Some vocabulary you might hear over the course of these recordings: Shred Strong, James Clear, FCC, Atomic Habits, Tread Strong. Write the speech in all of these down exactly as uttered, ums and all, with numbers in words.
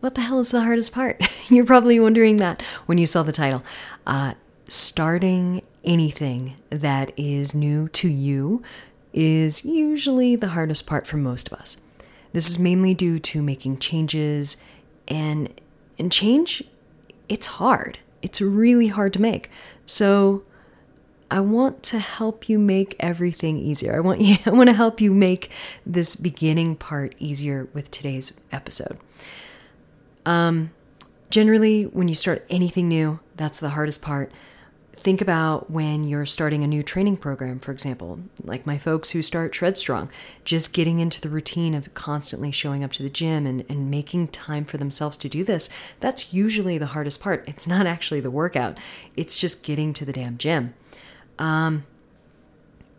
what the hell is the hardest part? You're probably wondering that when you saw the title. Uh, starting anything that is new to you is usually the hardest part for most of us. This is mainly due to making changes, and and change, it's hard. It's really hard to make. So I want to help you make everything easier. I want you, I want to help you make this beginning part easier with today's episode. Um, generally, when you start anything new, that's the hardest part. Think about when you're starting a new training program, for example, like my folks who start Tread Strong, just getting into the routine of constantly showing up to the gym and, and making time for themselves to do this. That's usually the hardest part. It's not actually the workout. It's just getting to the damn gym. Um,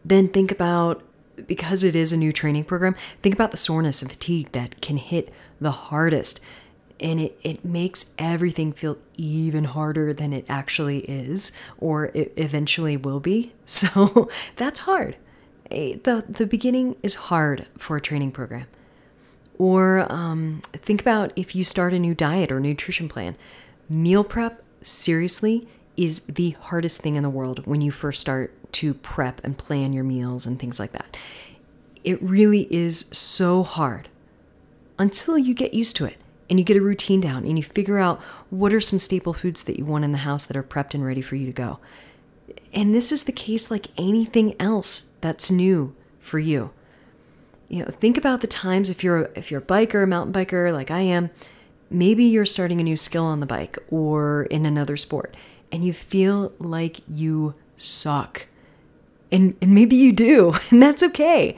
then think about, because it is a new training program, think about the soreness and fatigue that can hit the hardest. And it, it makes everything feel even harder than it actually is, or it eventually will be. So that's hard. The, the beginning is hard for a training program. Or um, think about if you start a new diet or nutrition plan. Meal prep, seriously, is the hardest thing in the world when you first start to prep and plan your meals and things like that. It really is so hard until you get used to it. And you get a routine down and you figure out what are some staple foods that you want in the house that are prepped and ready for you to go. And this is the case like anything else that's new for you. You know, think about the times if you're, if you're a biker, a mountain biker like I am, maybe you're starting a new skill on the bike or in another sport and you feel like you suck. And, and maybe you do, and that's okay.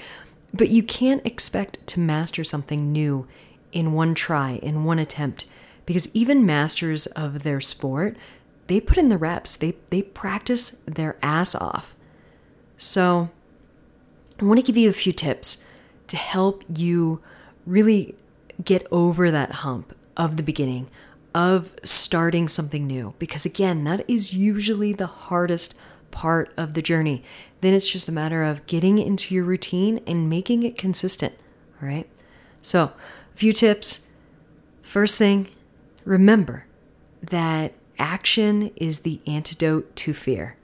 But you can't expect to master something new in one try, in one attempt, because even masters of their sport, they put in the reps, they they practice their ass off. So I want to give you a few tips to help you really get over that hump of the beginning, of starting something new, because again, that is usually the hardest part of the journey. Then it's just a matter of getting into your routine and making it consistent, all right? So few tips. First thing, remember that action is the antidote to fear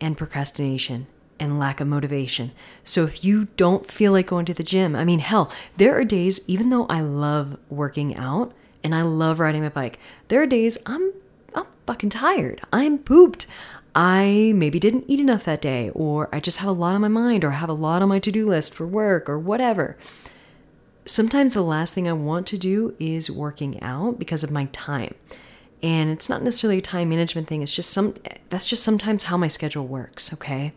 and procrastination and lack of motivation. So if you don't feel like going to the gym, I mean, hell, there are days, even though I love working out and I love riding my bike, there are days I'm I'm fucking tired. I'm pooped. I maybe didn't eat enough that day, or I just have a lot on my mind, or have a lot on my to-do list for work or whatever. Sometimes the last thing I want to do is working out because of my time. And it's not necessarily a time management thing. It's just some, that's just sometimes how my schedule works. Okay.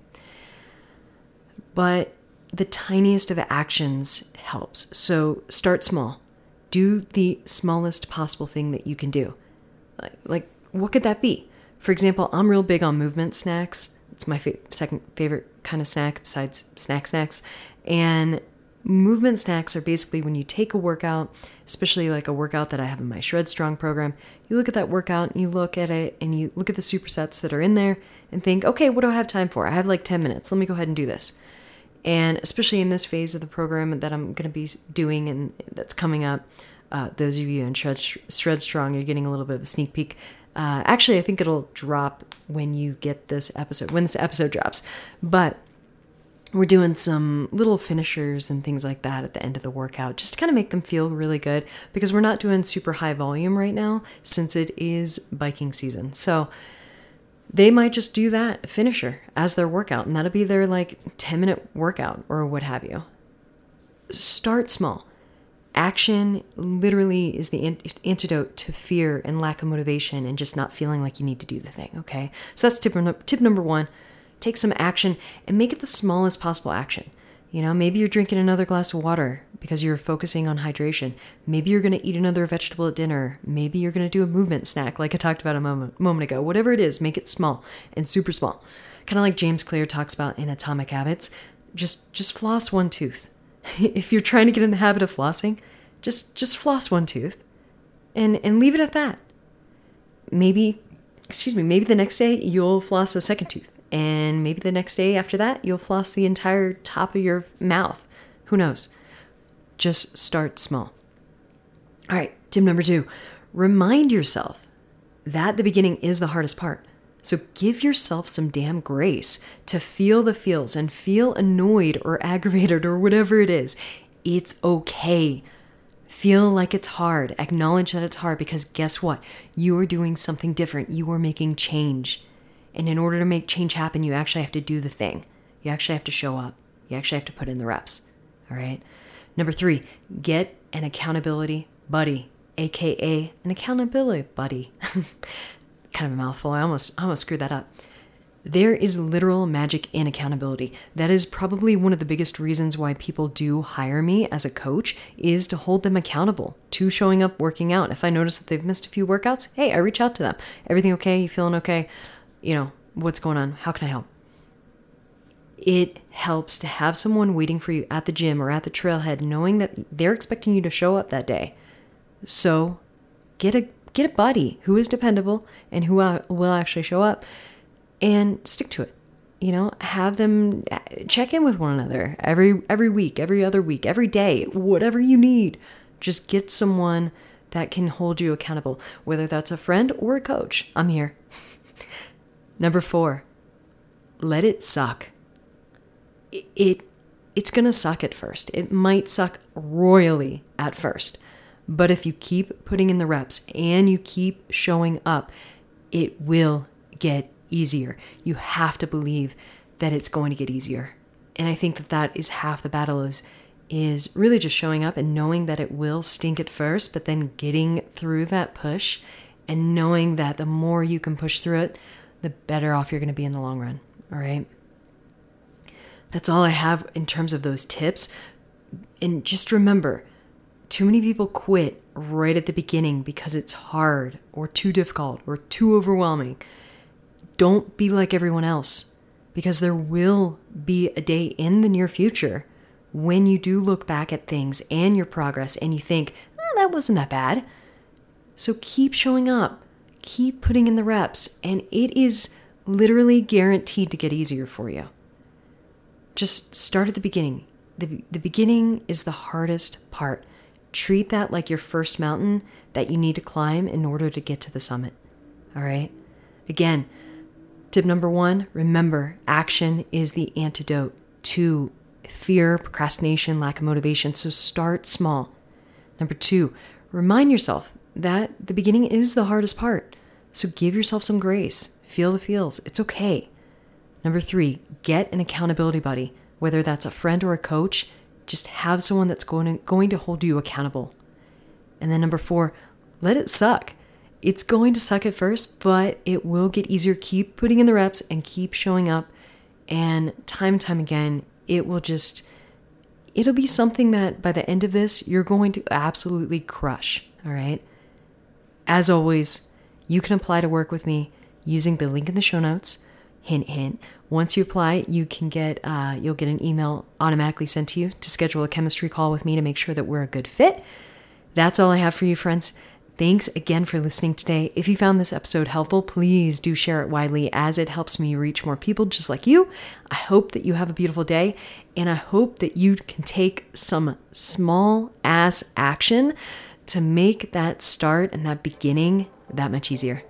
But the tiniest of actions helps. So start small, do the smallest possible thing that you can do. Like, like what could that be? For example, I'm real big on movement snacks. It's my fa- second favorite kind of snack besides snack snacks. And movement snacks are basically when you take a workout, especially like a workout that I have in my Shred Strong program, you look at that workout and you look at it and you look at the supersets that are in there and think, okay, what do I have time for? I have like ten minutes. Let me go ahead and do this. And especially in this phase of the program that I'm going to be doing and that's coming up, uh, those of you in Shred, Shred Strong, you're getting a little bit of a sneak peek. Uh, actually, I think it'll drop when you get this episode, when this episode drops. But we're doing some little finishers and things like that at the end of the workout, just to kind of make them feel really good, because we're not doing super high volume right now since it is biking season. So they might just do that finisher as their workout, and that'll be their like ten minute workout or what have you. Start small. Action literally is the antidote to fear and lack of motivation and just not feeling like you need to do the thing. Okay. So that's tip, tip number one. Take some action and make it the smallest possible action. You know, maybe you're drinking another glass of water because you're focusing on hydration. Maybe you're going to eat another vegetable at dinner. Maybe you're going to do a movement snack like I talked about a moment, moment ago. Whatever it is, make it small and super small. Kind of like James Clear talks about in Atomic Habits, just just floss one tooth. If you're trying to get in the habit of flossing, just just floss one tooth and, and leave it at that. Maybe, excuse me, maybe the next day you'll floss a second tooth. And maybe the next day after that, you'll floss the entire top of your mouth. Who knows? Just start small. All right, tip number two, remind yourself that the beginning is the hardest part. So give yourself some damn grace to feel the feels and feel annoyed or aggravated or whatever it is. It's okay. Feel like it's hard. Acknowledge that it's hard because guess what? You are doing something different. You are making change. And in order to make change happen, you actually have to do the thing. You actually have to show up. You actually have to put in the reps. All right. Number three, get an accountability buddy, A K A an accountability buddy. Kind of a mouthful. I almost, almost screwed that up. There is literal magic in accountability. That is probably one of the biggest reasons why people do hire me as a coach is to hold them accountable to showing up, working out. If I notice that they've missed a few workouts, hey, I reach out to them. Everything okay? You feeling okay? You know, what's going on? How can I help? It helps to have someone waiting for you at the gym or at the trailhead, knowing that they're expecting you to show up that day. So get a get a buddy who is dependable and who will actually show up and stick to it. You know, have them check in with one another every every week, every other week, every day, whatever you need. Just get someone that can hold you accountable, whether that's a friend or a coach. I'm here. Number four, let it suck. It, it it's going to suck at first. It might suck royally at first. But if you keep putting in the reps and you keep showing up, it will get easier. You have to believe that it's going to get easier. And I think that that is half the battle is, is really just showing up and knowing that it will stink at first, but then getting through that push and knowing that the more you can push through it, the better off you're going to be in the long run. All right. That's all I have in terms of those tips. And just remember, too many people quit right at the beginning because it's hard or too difficult or too overwhelming. Don't be like everyone else because there will be a day in the near future when you do look back at things and your progress and you think, oh, that wasn't that bad. So keep showing up. Keep putting in the reps, and it is literally guaranteed to get easier for you. Just start at the beginning. The, the beginning is the hardest part. Treat that like your first mountain that you need to climb in order to get to the summit. All right? Again, tip number one, remember, action is the antidote to fear, procrastination, lack of motivation. So start small. Number two, remind yourself that the beginning is the hardest part. So give yourself some grace. Feel the feels. It's okay. Number three, get an accountability buddy. Whether that's a friend or a coach, just have someone that's going to, going to hold you accountable. And then number four, let it suck. It's going to suck at first, but it will get easier. Keep putting in the reps and keep showing up. And time and time again, it will just, it'll be something that by the end of this, you're going to absolutely crush. All right. As always, you can apply to work with me using the link in the show notes. Hint, hint. Once you apply, you can get uh, you'll get an email automatically sent to you to schedule a chemistry call with me to make sure that we're a good fit. That's all I have for you, friends. Thanks again for listening today. If you found this episode helpful, please do share it widely as it helps me reach more people just like you. I hope that you have a beautiful day, and I hope that you can take some small ass action to make that start and that beginning that much easier.